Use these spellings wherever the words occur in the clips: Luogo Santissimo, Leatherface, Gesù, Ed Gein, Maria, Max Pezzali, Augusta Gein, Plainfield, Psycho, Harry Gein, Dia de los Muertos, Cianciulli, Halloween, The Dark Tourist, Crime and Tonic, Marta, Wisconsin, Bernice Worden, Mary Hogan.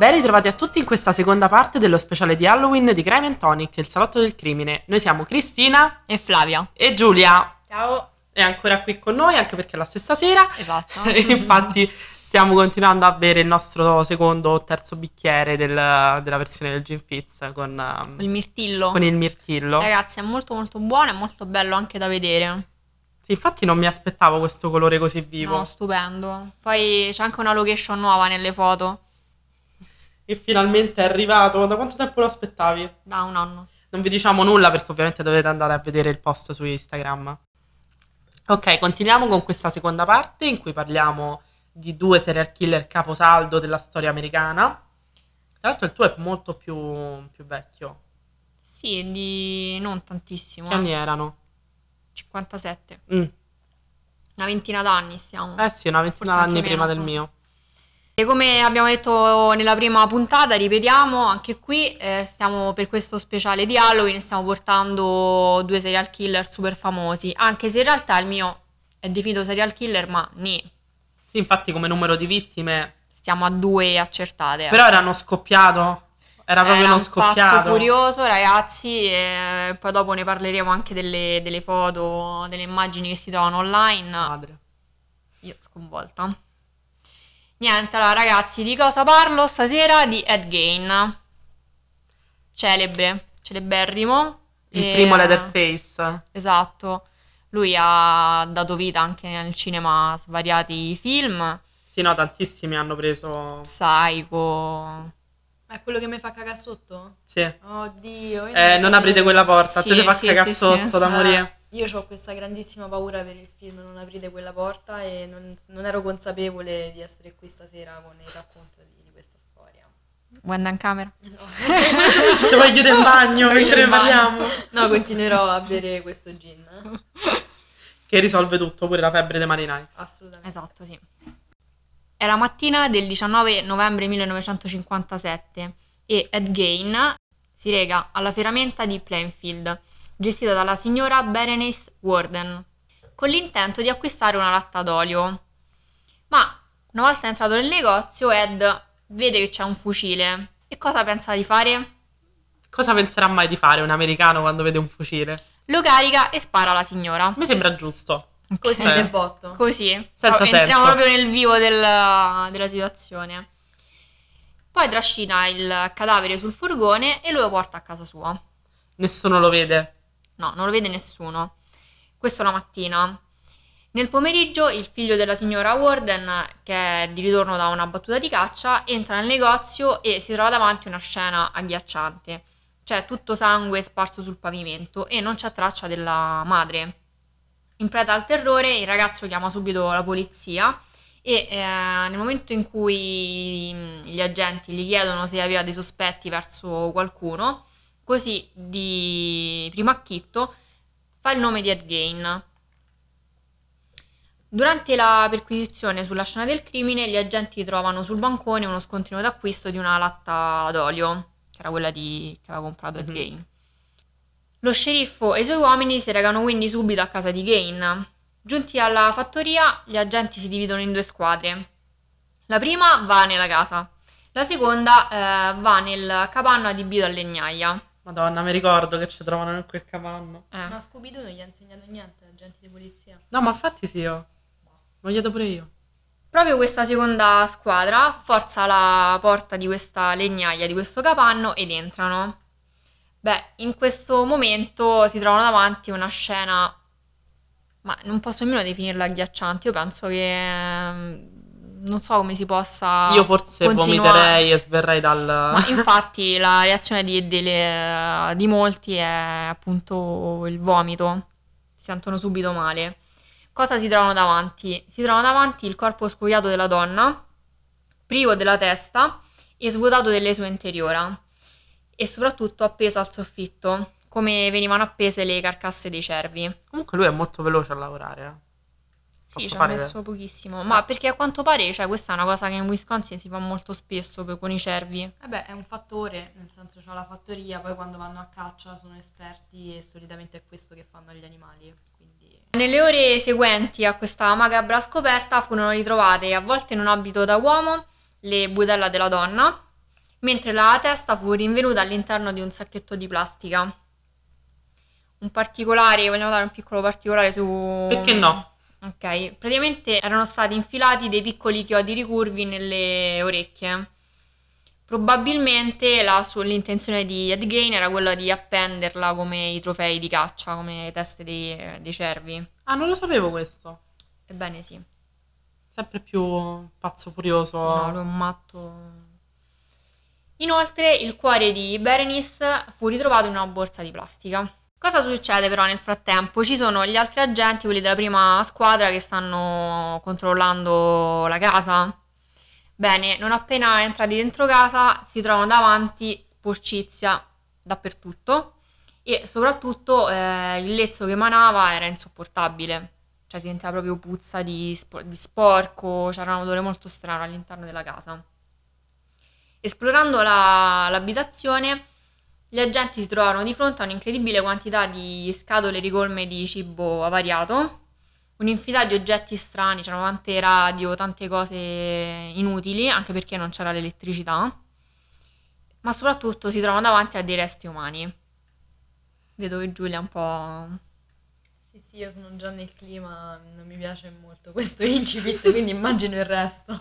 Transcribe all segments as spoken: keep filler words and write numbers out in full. Ben ritrovati a tutti in questa seconda parte dello speciale di Halloween di Crime and Tonic, il salotto del crimine. Noi siamo Cristina e Flavia e Giulia. Ciao. È ancora qui con noi anche perché è la stessa sera. Esatto. Infatti stiamo continuando a bere il nostro secondo o terzo bicchiere del, della versione del Gin Fizz con um, il mirtillo. Con il mirtillo. Ragazzi, è molto molto buono e molto bello anche da vedere. Infatti non mi aspettavo questo colore così vivo. No, stupendo. Poi c'è anche una location nuova nelle foto. E finalmente è arrivato. Da quanto tempo lo aspettavi? Da un anno. Non vi diciamo nulla perché ovviamente dovete andare a vedere il post su Instagram. Ok, continuiamo con questa seconda parte in cui parliamo di due serial killer caposaldo della storia americana. Tra l'altro il tuo è molto più, più vecchio. Sì, di non tantissimo. Che anni erano? cinquantasette. Mm. Una ventina d'anni stiamo. Eh sì, una ventina forse d'anni prima meno. Del mio. E come abbiamo detto nella prima puntata, ripetiamo, anche qui eh, stiamo per questo speciale di Halloween, stiamo portando due serial killer super famosi, anche se in realtà il mio è definito serial killer, ma ne. Sì, infatti come numero di vittime stiamo a due accertate. Però erano scoppiato. Era proprio uno scoppiato. Era un pazzo furioso, ragazzi, e poi dopo ne parleremo anche delle, delle foto, delle immagini che si trovano online. Madre. Io sconvolta. Niente, allora ragazzi, di cosa parlo stasera? Di Ed Gein. Celebre, celeberrimo. Il e... primo Leatherface. Esatto. Lui ha dato vita anche nel cinema a svariati film. Sì, no, tantissimi hanno preso... Psycho... Ma è quello che mi fa cagare sotto? Sì. Oddio. Non, eh, non aprite quella porta, sì, te fa sì, cagare sì, sotto sì. Da morire. Uh, io ho questa grandissima paura per il film Non aprite quella porta e non, non ero consapevole di essere qui stasera con il racconto di, di questa storia. Guarda in camera? No. Ti voglio chiudere in bagno mentre parliamo. No, continuerò a bere questo gin. Che risolve tutto, pure la febbre dei marinai. Assolutamente. Esatto, sì. È la mattina del diciannove novembre millenovecentocinquantasette e Ed Gein si reca alla ferramenta di Plainfield, gestita dalla signora Bernice Worden, con l'intento di acquistare una latta d'olio. Ma una volta entrato nel negozio, Ed vede che c'è un fucile. E cosa pensa di fare? Cosa penserà mai di fare un americano quando vede un fucile? Lo carica e spara alla signora. Mi sembra giusto. Così del botto. Così. Senza Pro- senso. Entriamo proprio nel vivo della, della situazione. Poi trascina il cadavere sul furgone e lo porta a casa sua. Nessuno lo vede? No, non lo vede nessuno. Questo la mattina. Nel pomeriggio il figlio della signora Worden, che è di ritorno da una battuta di caccia, entra nel negozio e si trova davanti una scena agghiacciante. C'è tutto sangue sparso sul pavimento e non c'è traccia della madre. In preda al terrore, il ragazzo chiama subito la polizia e eh, nel momento in cui gli agenti gli chiedono se aveva dei sospetti verso qualcuno, così di primo acchitto fa il nome di Ed Gein. Durante la perquisizione sulla scena del crimine, gli agenti trovano sul bancone uno scontrino d'acquisto di una latta d'olio, che era quella di, che aveva comprato Ed Gein. Lo sceriffo e i suoi uomini si recano quindi subito a casa di Gein. Giunti alla fattoria, gli agenti si dividono in due squadre. La prima va nella casa, la seconda eh, va nel capanno adibito a legnaia. Madonna, mi ricordo che ci trovano in quel capanno. Eh. Ma Scooby-Doo non gli ha insegnato niente agli agenti di polizia. No, ma infatti sì, io. L'ho chiedo pure io. Proprio questa seconda squadra forza la porta di questa legnaia, di questo capanno, ed entrano. Beh, in questo momento si trovano davanti una scena, ma non posso nemmeno definirla agghiacciante, io penso che non so come si possa. Io forse continuare. Vomiterei e sverrei dal... Ma infatti la reazione di, delle, di molti è appunto il vomito, si sentono subito male. Cosa si trovano davanti? Si trovano davanti il corpo scoiato della donna, privo della testa e svuotato delle sue interiora. E soprattutto appeso al soffitto, come venivano appese le carcasse dei cervi. Comunque lui è molto veloce a lavorare. Eh. Sì, ci ha messo per... pochissimo. Ma ah. perché a quanto pare, cioè, questa è una cosa che in Wisconsin si fa molto spesso per, con i cervi. Vabbè, è un fattore, nel senso c'ha la fattoria, poi quando vanno a caccia sono esperti e solitamente è questo che fanno agli animali. Quindi... Nelle ore seguenti a questa macabra scoperta furono ritrovate, avvolte in un abito da uomo, le budella della donna, mentre la testa fu rinvenuta all'interno di un sacchetto di plastica. Un particolare, vogliamo dare un piccolo particolare su... Perché no? Ok, praticamente erano stati infilati dei piccoli chiodi ricurvi nelle orecchie. Probabilmente la, l'intenzione di Ed Gein era quella di appenderla come i trofei di caccia, come teste dei, dei cervi. Ah, non lo sapevo questo. Ebbene sì. Sempre più pazzo furioso. Sì, no, lui è un matto. Inoltre il cuore di Bernice fu ritrovato in una borsa di plastica. Cosa succede però nel frattempo? Ci sono gli altri agenti, quelli della prima squadra, che stanno controllando la casa. Bene, non appena entrati dentro casa si trovano davanti sporcizia dappertutto e soprattutto eh, il lezzo che emanava era insopportabile. Cioè si sentiva proprio puzza di, spor- di sporco, c'era un odore molto strano all'interno della casa. Esplorando la, l'abitazione... Gli agenti si trovarono di fronte a un'incredibile quantità di scatole ricolme di cibo avariato, un'infinità di oggetti strani, c'erano tante radio, tante cose inutili, anche perché non c'era l'elettricità, ma soprattutto si trovano davanti a dei resti umani. Vedo che Giulia è un po'... Sì, sì, io sono già nel clima, non mi piace molto questo incipit, quindi immagino il resto.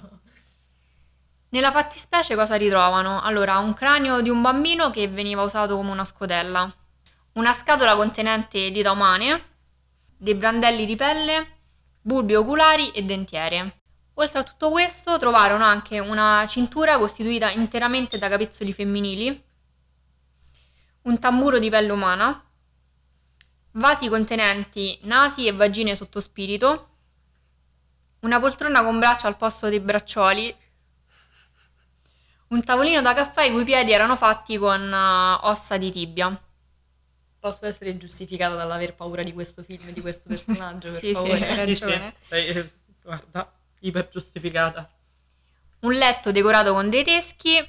Nella fattispecie cosa ritrovano? Allora, un cranio di un bambino che veniva usato come una scodella, una scatola contenente dita umane, dei brandelli di pelle, bulbi oculari e dentiere. Oltre a tutto questo trovarono anche una cintura costituita interamente da capezzoli femminili, un tamburo di pelle umana, vasi contenenti nasi e vagine sotto spirito, una poltrona con braccia al posto dei braccioli, un tavolino da caffè i cui piedi erano fatti con uh, ossa di tibia. Posso essere giustificata dall'aver paura di questo film, di questo personaggio, per sì, favore? Sì, sì, sì. Eh, guarda, iper giustificata. Un letto decorato con dei teschi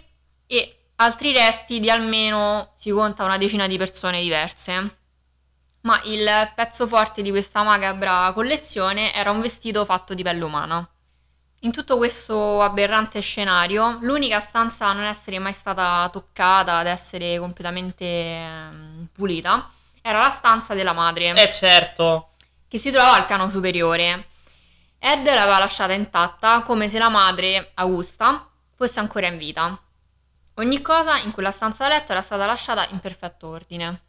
e altri resti di almeno, si conta, una decina di persone diverse. Ma il pezzo forte di questa macabra collezione era un vestito fatto di pelle umana. In tutto questo aberrante scenario, l'unica stanza a non essere mai stata toccata, ad essere completamente pulita, era la stanza della madre. Eh certo! Che si trovava al piano superiore. Ed l'aveva lasciata intatta, come se la madre, Augusta, fosse ancora in vita. Ogni cosa in quella stanza da letto era stata lasciata in perfetto ordine.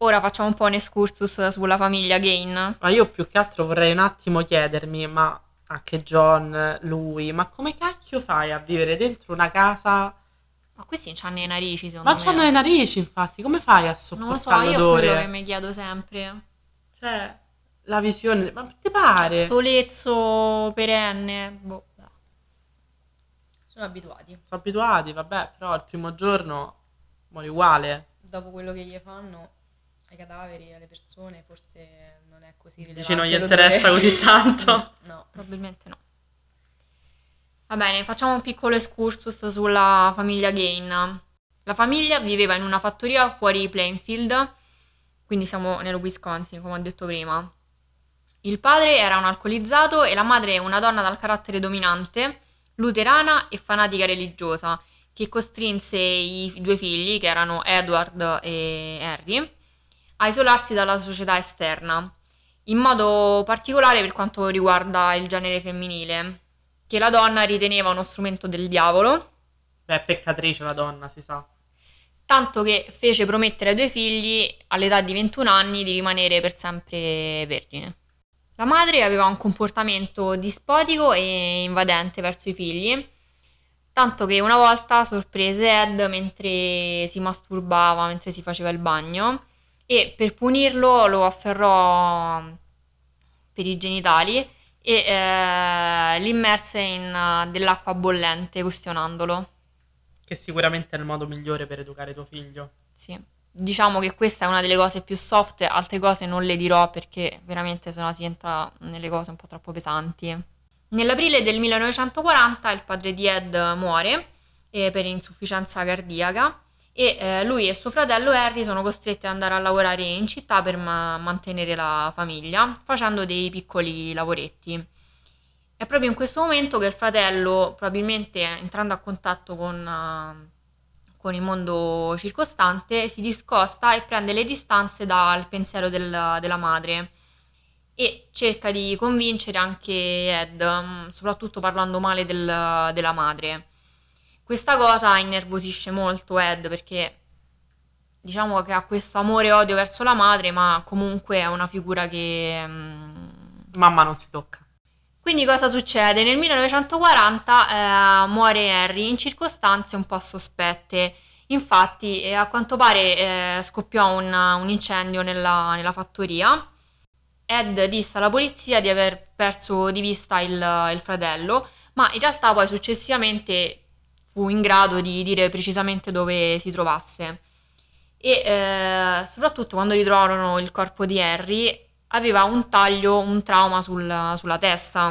Ora facciamo un po' un excursus sulla famiglia Gein. Ma io più che altro vorrei un attimo chiedermi, ma anche John, lui, ma come cacchio fai a vivere dentro una casa? Ma questi non c'hanno le narici, secondo ma me. Ma c'hanno le narici, infatti, come fai a sopportare l'odore? Non lo so, l'odore? Io quello che mi chiedo sempre. Cioè, la visione, ma ti pare? Sto lezzo perenne, boh. Sono abituati. Sono abituati, vabbè, però il primo giorno muore uguale. Dopo quello che gli fanno... ai cadaveri, alle persone, forse non è così rilevante. Dici non gli interessa così tanto? No, no, probabilmente no. Va bene, facciamo un piccolo excursus sulla famiglia Gein. La famiglia viveva in una fattoria fuori Plainfield, quindi siamo nello Wisconsin, come ho detto prima. Il padre era un alcolizzato e la madre una donna dal carattere dominante, luterana e fanatica religiosa, che costrinse i due figli, che erano Edward e Harry, a isolarsi dalla società esterna, in modo particolare per quanto riguarda il genere femminile, che la donna riteneva uno strumento del diavolo. Beh, peccatrice la donna, si sa. Tanto che fece promettere ai due figli, all'età di ventuno anni, di rimanere per sempre vergine. La madre aveva un comportamento dispotico e invadente verso i figli, tanto che una volta sorprese Ed mentre si masturbava, mentre si faceva il bagno, e per punirlo lo afferrò per i genitali e eh, li immerse in uh, dell'acqua bollente, questionandolo. Che sicuramente è il modo migliore per educare tuo figlio. Sì, diciamo che questa è una delle cose più soft, altre cose non le dirò perché veramente sennò si entra nelle cose un po' troppo pesanti. Nell'aprile del millenovecentoquaranta il padre di Ed muore eh, per insufficienza cardiaca. E eh, lui e suo fratello Harry sono costretti ad andare a lavorare in città per ma- mantenere la famiglia, facendo dei piccoli lavoretti. È proprio in questo momento che il fratello, probabilmente entrando a contatto con, uh, con il mondo circostante, si discosta e prende le distanze dal pensiero del, della madre e cerca di convincere anche Ed, soprattutto parlando male del, della madre. Questa cosa innervosisce molto Ed, perché diciamo che ha questo amore e odio verso la madre, ma comunque è una figura che... Um... Mamma non si tocca. Quindi cosa succede? Nel millenovecentoquaranta eh, muore Harry in circostanze un po' sospette. Infatti eh, a quanto pare eh, scoppiò un, un incendio nella, nella fattoria. Ed disse alla polizia di aver perso di vista il, il fratello, ma in realtà poi successivamente fu in grado di dire precisamente dove si trovasse. E eh, soprattutto quando ritrovarono il corpo di Harry aveva un taglio, un trauma sul, sulla testa,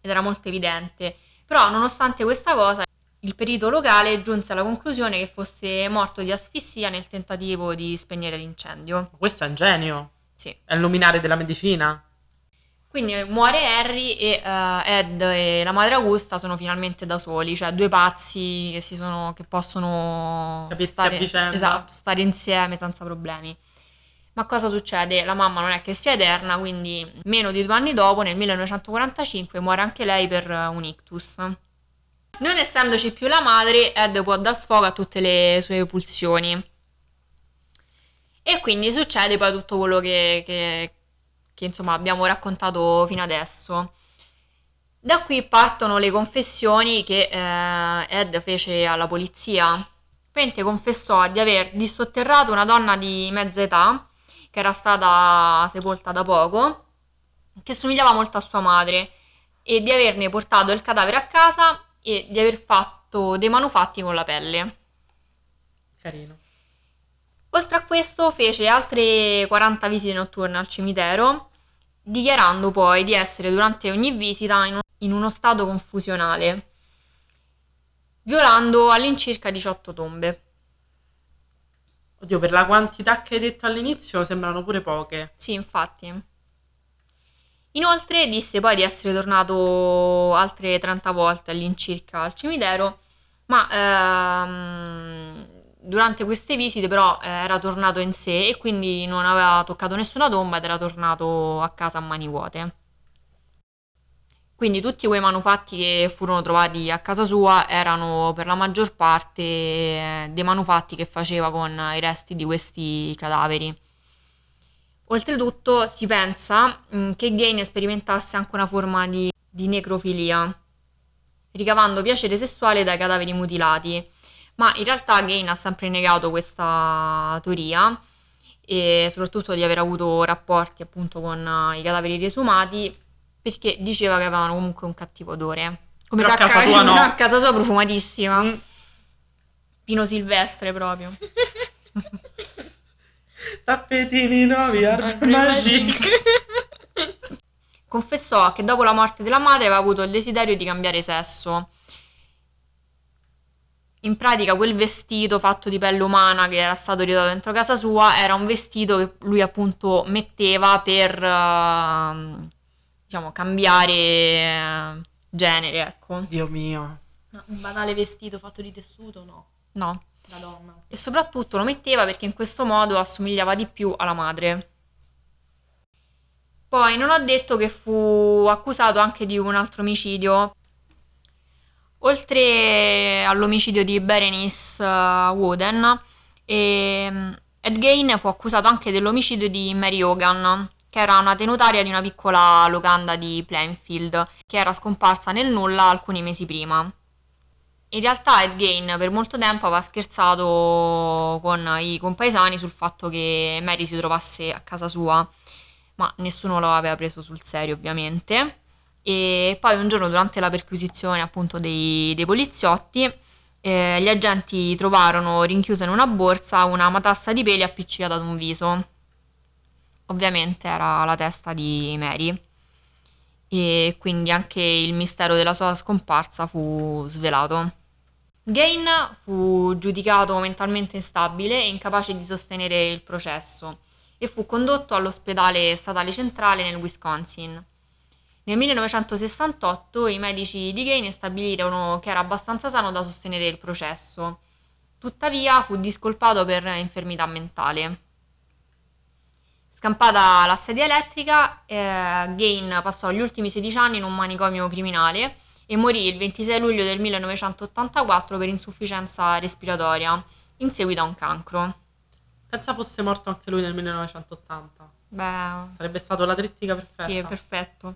ed era molto evidente. Però nonostante questa cosa il perito locale giunse alla conclusione che fosse morto di asfissia nel tentativo di spegnere l'incendio. Questo è un genio! Sì. È il luminare della medicina. Quindi muore Harry e uh, Ed e la madre Augusta sono finalmente da soli, cioè due pazzi che si sono che possono capirsi stare, a vicenda. Esatto, stare insieme senza problemi. Ma cosa succede? La mamma non è che sia eterna, quindi meno di due anni dopo, nel millenovecentoquarantacinque, muore anche lei per un ictus. Non essendoci più la madre, Ed può dar sfogo a tutte le sue pulsioni. E quindi succede poi tutto quello che, che, che insomma abbiamo raccontato fino adesso. Da qui partono le confessioni che eh, Ed fece alla polizia. Pente confessò di aver dissotterrato una donna di mezza età, che era stata sepolta da poco, che somigliava molto a sua madre, e di averne portato il cadavere a casa e di aver fatto dei manufatti con la pelle. Carino. Oltre a questo fece altre quaranta visite notturne al cimitero, dichiarando poi di essere durante ogni visita in, un, in uno stato confusionale, violando all'incirca diciotto tombe. Oddio, per la quantità che hai detto all'inizio sembrano pure poche. Sì, infatti. Inoltre disse poi di essere tornato altre trenta volte all'incirca al cimitero, ma... Ehm, durante queste visite però eh, era tornato in sé e quindi non aveva toccato nessuna tomba ed era tornato a casa a mani vuote. Quindi tutti quei manufatti che furono trovati a casa sua erano per la maggior parte eh, dei manufatti che faceva con i resti di questi cadaveri. Oltretutto si pensa mh, che Gein sperimentasse anche una forma di, di necrofilia, ricavando piacere sessuale dai cadaveri mutilati. Ma in realtà Gein ha sempre negato questa teoria e soprattutto di aver avuto rapporti appunto con i cadaveri riesumati, perché diceva che avevano comunque un cattivo odore. Come se a casa tua no. A casa sua profumatissima. Mm. Pino Silvestre proprio. Tappetini nuovi, Art Magic. Confessò che dopo la morte della madre aveva avuto il desiderio di cambiare sesso. In pratica quel vestito fatto di pelle umana che era stato ritrovato dentro casa sua era un vestito che lui appunto metteva per, diciamo, cambiare genere, ecco. Dio mio. No, un banale vestito fatto di tessuto, no. No. Da donna. E soprattutto lo metteva perché in questo modo assomigliava di più alla madre. Poi non ho detto che fu accusato anche di un altro omicidio. Oltre all'omicidio di Bernice Worden, Ed Gein fu accusato anche dell'omicidio di Mary Hogan, che era una tenutaria di una piccola locanda di Plainfield, che era scomparsa nel nulla alcuni mesi prima. In realtà Ed Gein per molto tempo aveva scherzato con i compaesani sul fatto che Mary si trovasse a casa sua, ma nessuno lo aveva preso sul serio ovviamente. E poi un giorno durante la perquisizione appunto dei, dei poliziotti eh, gli agenti trovarono rinchiusa in una borsa una matassa di peli appiccicata ad un viso. Ovviamente era la testa di Mary e quindi anche il mistero della sua scomparsa fu svelato. Gein fu giudicato mentalmente instabile e incapace di sostenere il processo e fu condotto all'ospedale statale centrale nel Wisconsin. Nel millenovecentosessantotto i medici di Gein stabilirono che era abbastanza sano da sostenere il processo. Tuttavia fu discolpato per infermità mentale. Scampata la sedia elettrica, eh, Gein passò gli ultimi sedici anni in un manicomio criminale e morì il ventisei luglio del millenovecentottantaquattro per insufficienza respiratoria, in seguito a un cancro. Pensa fosse morto anche lui nel millenovecentottanta. Beh... sarebbe stata la trittica perfetta. Sì, perfetto.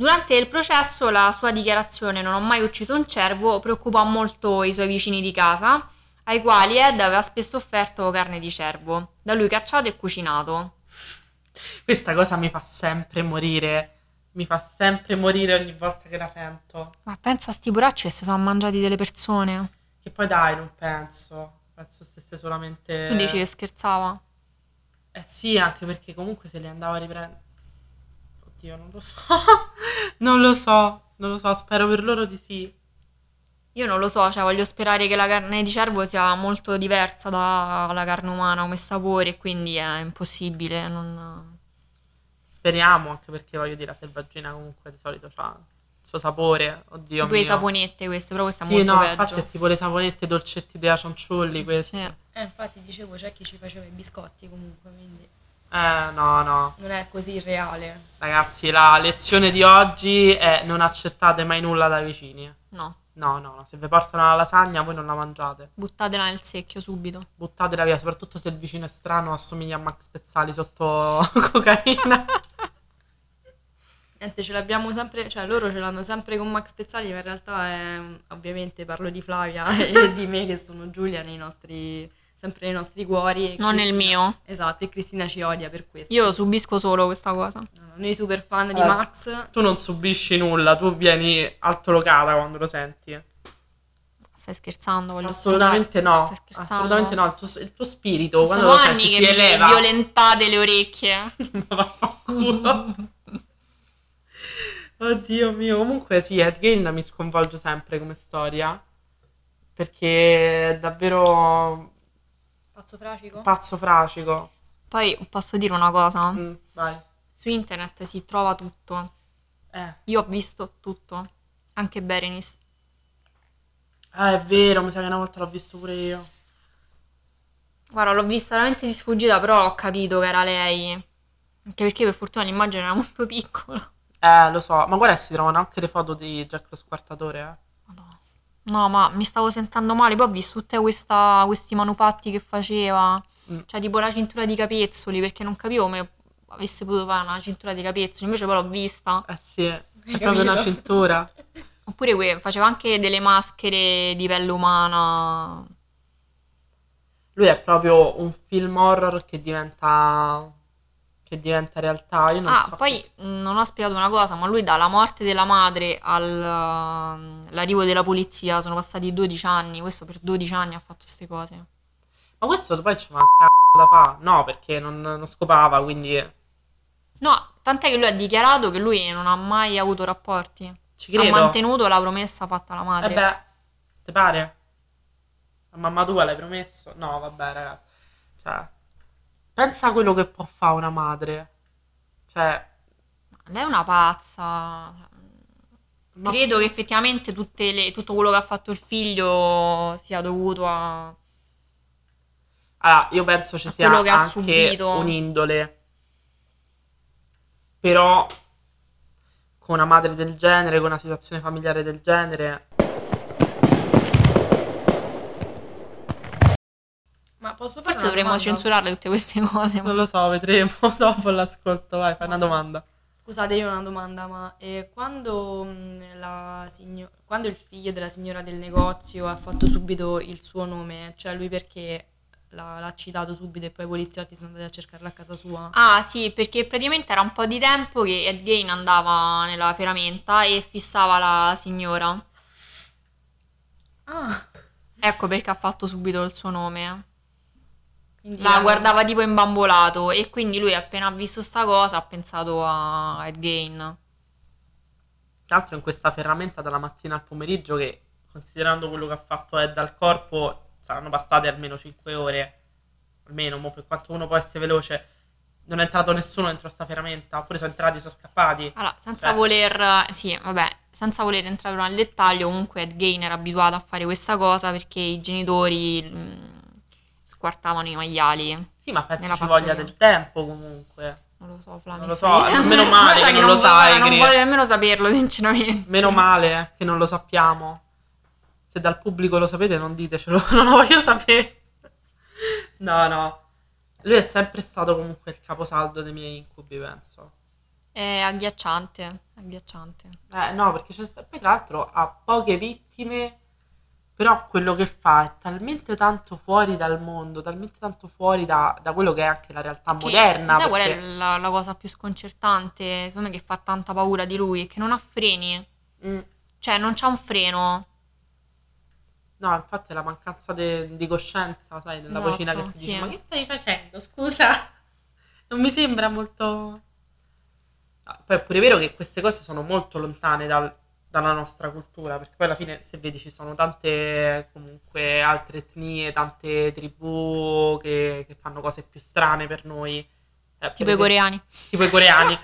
Durante il processo la sua dichiarazione "non ho mai ucciso un cervo" preoccupò molto i suoi vicini di casa, ai quali Ed aveva spesso offerto carne di cervo, da lui cacciato e cucinato. Questa cosa mi fa sempre morire. Mi fa sempre morire ogni volta che la sento. Ma pensa a sti poracci che si sono mangiati delle persone. Che poi dai, non penso. Penso stesse solamente... Tu dici che scherzava? Eh sì, anche perché comunque se le andava a riprendere... Oddio, non lo so. non lo so, non lo so, spero per loro di sì. Io non lo so, cioè voglio sperare che la carne di cervo sia molto diversa dalla carne umana come sapore, quindi è impossibile, non... Speriamo, anche perché voglio dire, la selvaggina comunque di solito ha il suo sapore, oddio tipo mio. Le saponette queste, però questa è sì, molto no, peggio. Sì, no, infatti è tipo le saponette, dolcetti della Cianciulli, questi. Sì. Eh, infatti dicevo, c'è chi ci faceva i biscotti comunque, quindi... Eh, no, no. Non è così reale. Ragazzi, la lezione di oggi è non accettate mai nulla dai vicini. No. No, no, no, se vi portano la lasagna voi non la mangiate. Buttatela nel secchio subito. Buttatela via, soprattutto se il vicino è strano, assomiglia a Max Pezzali sotto cocaina. Niente, ce l'abbiamo sempre, cioè loro ce l'hanno sempre con Max Pezzali, ma in realtà è, ovviamente parlo di Flavia e di me che sono Giulia nei nostri, sempre nei nostri cuori. Non Cristina, nel mio. Esatto, e Cristina ci odia per questo. Io subisco solo questa cosa. Noi super fan eh, di Max. Tu non subisci nulla, tu vieni altolocata quando lo senti. Stai scherzando? Voglio assolutamente sperare. No, assolutamente no, il tuo, il tuo spirito non quando lo senti si eleva. Sono anni che mi violentate le orecchie. Ma vaffanculo. Oddio mio, comunque sì, Ed Gein mi sconvolge sempre come storia, perché è davvero... Pazzo fracico? Pazzo fracico. Poi posso dire una cosa? Mm, vai. Su internet si trova tutto. Eh. Io ho visto tutto. Anche Berenice. Ah, è vero, mi sa che una volta l'ho visto pure io. Guarda, l'ho vista veramente di sfuggita, però ho capito che era lei. Anche perché per fortuna l'immagine era molto piccola. Eh, lo so. Ma guarda, si trovano anche le foto di Jack lo Squartatore, eh. No, ma mi stavo sentendo male, poi ho visto tutti questi manufatti che faceva, mm. cioè tipo la cintura di capezzoli, perché non capivo come avesse potuto fare una cintura di capezzoli, invece poi l'ho vista. Eh sì, è Hai proprio capito? Una cintura. Oppure que- faceva anche delle maschere di pelle umana. Lui è proprio un film horror che diventa... che diventa realtà. Io non ah, so poi che... non ho spiegato una cosa, ma lui dalla morte della madre all'arrivo della polizia sono passati dodici anni, questo per dodici anni ha fatto queste cose. Ma questo poi c'è una c***o da fa? No, perché non, non scopava, quindi... No, tant'è che lui ha dichiarato che lui non ha mai avuto rapporti. Ci credo. Ha mantenuto la promessa fatta alla madre. Eh beh, te pare? A mamma tua l'hai promesso? No, vabbè, ragazzi. Cioè... Pensa a quello che può fare una madre. Cioè... Lei è una pazza. Ma... Credo che effettivamente tutte le, tutto quello che ha fatto il figlio sia dovuto a... Allora, io penso ci sia anche ha subito. Un'indole. Però, con una madre del genere, con una situazione familiare del genere... Ma posso Forse dovremmo domanda? Censurarle tutte queste cose. Non lo so, vedremo dopo l'ascolto. Vai, fai una domanda. Scusate, io ho una domanda, ma eh, quando, la signor- quando il figlio della signora del negozio ha fatto subito il suo nome, cioè lui perché l'ha, l'ha citato subito e poi i poliziotti sono andati a cercarlo a casa sua? Ah sì, perché praticamente era un po' di tempo che Ed Gein andava nella ferramenta e fissava la signora. Ah. Ecco perché ha fatto subito il suo nome. Quindi la guardava tipo imbambolato e quindi lui appena ha visto sta cosa ha pensato a Ed Gein. Tra l'altro in questa ferramenta dalla mattina al pomeriggio, che considerando quello che ha fatto Ed al corpo saranno passate almeno cinque ore, almeno, mo per quanto uno può essere veloce, non è entrato nessuno dentro sta ferramenta, oppure sono entrati, sono scappati. Allora, senza Beh. voler, sì, vabbè, senza voler entrare nel dettaglio, comunque Ed Gein era abituato a fare questa cosa perché i genitori mh, squartavano i maiali. Sì, ma penso ci voglia del tempo comunque. Non lo so, Flavio. Non lo so, eh, meno male che non lo sai. Non voglio nemmeno saperlo, sinceramente. Meno male che non lo sappiamo. Se dal pubblico lo sapete, non ditecelo, non lo voglio sapere. No, no. Lui è sempre stato comunque il caposaldo dei miei incubi, penso. È agghiacciante, agghiacciante. Eh, no, perché c'è, poi tra l'altro ha poche vittime, però quello che fa è talmente tanto fuori dal mondo, talmente tanto fuori da, da quello che è anche la realtà che, moderna. Sai perché... qual è la, la cosa più sconcertante, secondo me, che fa tanta paura di lui? Che non ha freni. Mm. Cioè, non c'ha un freno. No, infatti è la mancanza de, di coscienza, sai, della esatto, vocina che ti dice sì. Ma che stai facendo? Scusa, non mi sembra molto... Ah, poi è pure vero che queste cose sono molto lontane dal, dalla nostra cultura, perché poi alla fine, se vedi, ci sono tante comunque altre etnie, tante tribù che, che fanno cose più strane per noi. Eh, tipo i coreani. Tipo i coreani.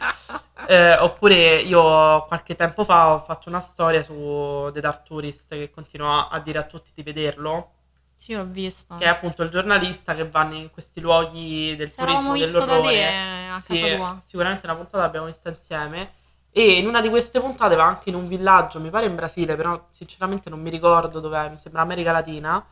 Eh, oppure io qualche tempo fa ho fatto una storia su The Dark Tourist, che continua a dire a tutti di vederlo. Sì, l'ho visto. Che è appunto il giornalista che va in questi luoghi del S'eravamo turismo, dell'orrore. L'avevamo visto da te a sì, casa tua. Sicuramente una puntata l'abbiamo vista insieme. E in una di queste puntate va anche in un villaggio, mi pare in Brasile, però sinceramente non mi ricordo dov'è, mi sembra America Latina.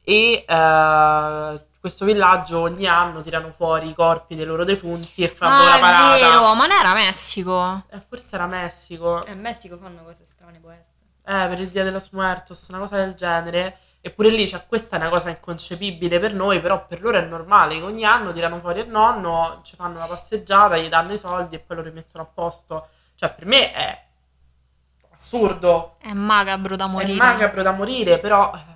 E... Uh, questo villaggio ogni anno tirano fuori i corpi dei loro defunti e fanno ah, la parata. Ah, è vero, ma non era Messico? Eh, forse era Messico. Eh, in Messico fanno cose strane, può essere. Eh, per il Dia de los Muertos, una cosa del genere. Eppure lì, cioè, questa è una cosa inconcepibile per noi, però per loro è normale. Ogni anno tirano fuori il nonno, ci fanno una passeggiata, gli danno i soldi e poi lo rimettono a posto. Cioè, per me è assurdo. È macabro da morire. È macabro da morire, però...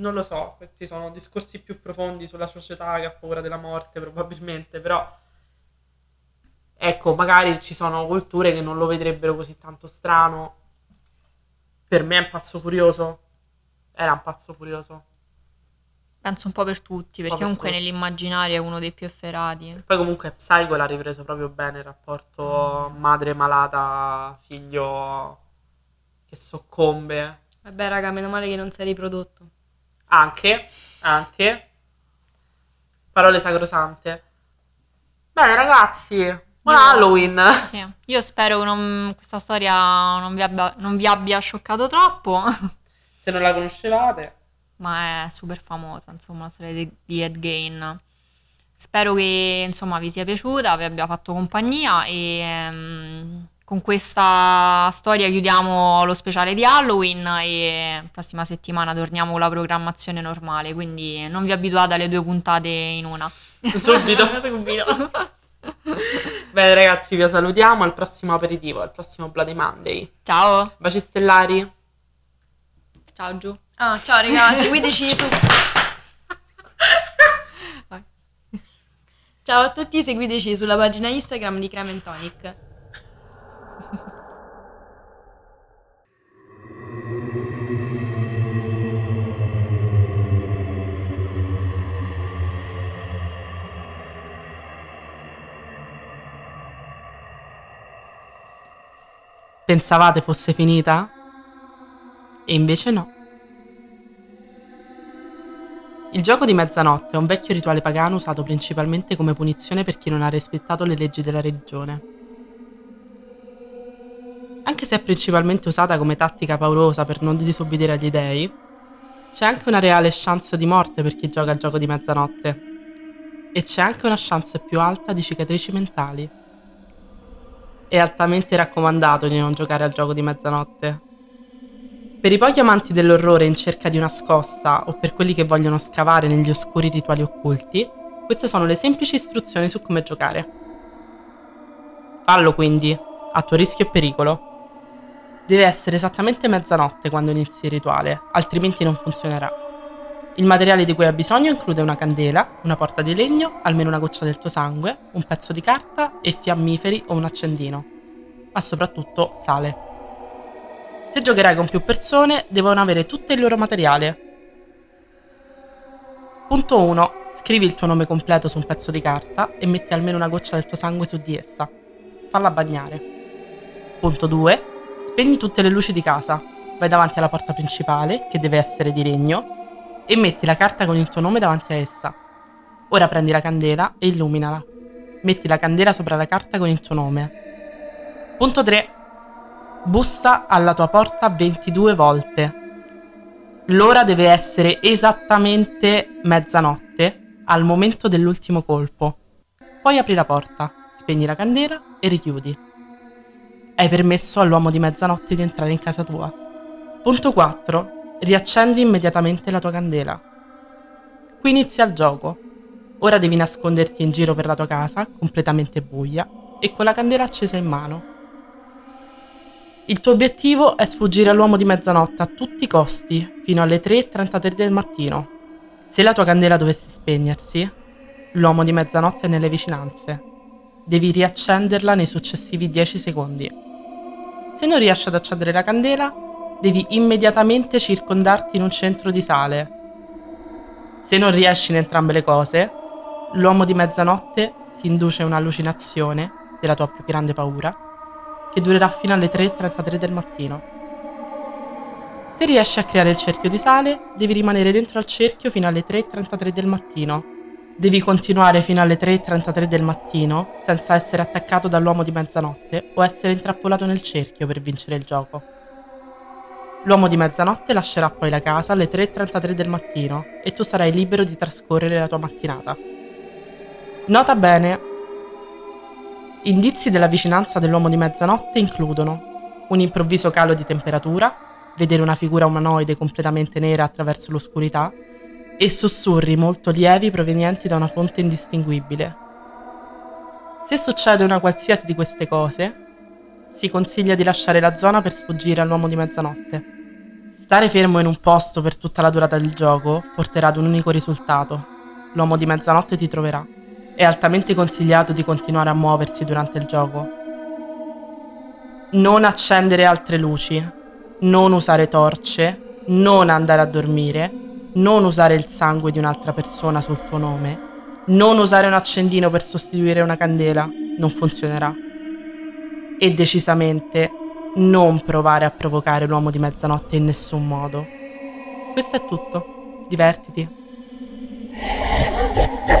Non lo so, questi sono discorsi più profondi sulla società che ha paura della morte probabilmente, però ecco, magari ci sono culture che non lo vedrebbero così tanto strano. Per me è un pazzo furioso, era un pazzo furioso. Penso un po' per tutti, perché per comunque tutti. Nell'immaginario è uno dei più efferati. E poi comunque Psycho l'ha ripreso proprio bene, il rapporto mm. madre malata, figlio che soccombe. Vabbè raga, meno male che non si è riprodotto. Anche, anche, parole sacrosante. Bene ragazzi, buon io, Halloween. Sì, io spero che non, questa storia non vi, abbia, non vi abbia scioccato troppo. Se non la conoscevate. Ma è super famosa, insomma, la storia di, di Ed Gein. Spero che, insomma, vi sia piaciuta, vi abbia fatto compagnia e... Ehm, con questa storia chiudiamo lo speciale di Halloween e prossima settimana torniamo con la programmazione normale, quindi non vi abituate alle due puntate in una. Subito. Subito. Bene ragazzi, vi salutiamo, al prossimo aperitivo, al prossimo Bloody Monday. Ciao. Baci stellari. Ciao Giù. Ah, ciao ragazzi, seguiteci su... Ciao a tutti, seguiteci sulla pagina Instagram di Crime and Tonic. Pensavate fosse finita? E invece no. Il gioco di mezzanotte è un vecchio rituale pagano usato principalmente come punizione per chi non ha rispettato le leggi della religione. Anche se è principalmente usata come tattica paurosa per non disobbedire agli dèi, c'è anche una reale chance di morte per chi gioca al gioco di mezzanotte. E c'è anche una chance più alta di cicatrici mentali. È altamente raccomandato di non giocare al gioco di mezzanotte. Per i pochi amanti dell'orrore in cerca di una scossa o per quelli che vogliono scavare negli oscuri rituali occulti, queste sono le semplici istruzioni su come giocare. Fallo quindi, a tuo rischio e pericolo. Deve essere esattamente mezzanotte quando inizi il rituale, altrimenti non funzionerà. Il materiale di cui hai bisogno include una candela, una porta di legno, almeno una goccia del tuo sangue, un pezzo di carta e fiammiferi o un accendino, ma soprattutto sale. Se giocherai con più persone, devono avere tutto il loro materiale. Punto uno. Scrivi il tuo nome completo su un pezzo di carta e metti almeno una goccia del tuo sangue su di essa. Falla bagnare. Punto due. Spegni tutte le luci di casa. Vai davanti alla porta principale, che deve essere di legno, e metti la carta con il tuo nome davanti a essa. Ora prendi la candela e illuminala. Metti la candela sopra la carta con il tuo nome. Punto tre. Bussa alla tua porta ventidue volte. L'ora deve essere esattamente mezzanotte al momento dell'ultimo colpo. Poi apri la porta, spegni la candela e richiudi. Hai permesso all'uomo di mezzanotte di entrare in casa tua. Punto quattro. Riaccendi immediatamente la tua candela. Qui inizia il gioco. Ora devi nasconderti in giro per la tua casa, completamente buia, e con la candela accesa in mano. Il tuo obiettivo è sfuggire all'uomo di mezzanotte a tutti i costi, fino alle tre e trentatré del mattino. Se la tua candela dovesse spegnersi, l'uomo di mezzanotte è nelle vicinanze. Devi riaccenderla nei successivi dieci secondi. Se non riesci ad accendere la candela, devi immediatamente circondarti in un centro di sale. Se non riesci in entrambe le cose, l'uomo di mezzanotte ti induce un'allucinazione della tua più grande paura, che durerà fino alle tre e trentatré del mattino. Se riesci a creare il cerchio di sale, devi rimanere dentro al cerchio fino alle tre e trentatré del mattino. Devi continuare fino alle tre e trentatré del mattino senza essere attaccato dall'uomo di mezzanotte o essere intrappolato nel cerchio per vincere il gioco. L'uomo di mezzanotte lascerà poi la casa alle tre e trentatré del mattino e tu sarai libero di trascorrere la tua mattinata. Nota bene! Indizi della vicinanza dell'uomo di mezzanotte includono un improvviso calo di temperatura, vedere una figura umanoide completamente nera attraverso l'oscurità e sussurri molto lievi provenienti da una fonte indistinguibile. Se succede una qualsiasi di queste cose, si consiglia di lasciare la zona per sfuggire all'uomo di mezzanotte. Stare fermo in un posto per tutta la durata del gioco porterà ad un unico risultato. L'uomo di mezzanotte ti troverà. È altamente consigliato di continuare a muoversi durante il gioco. Non accendere altre luci, non usare torce, non andare a dormire, non usare il sangue di un'altra persona sul tuo nome, non usare un accendino per sostituire una candela, non funzionerà. E decisamente non provare a provocare l'uomo di mezzanotte in nessun modo. Questo è tutto. Divertiti.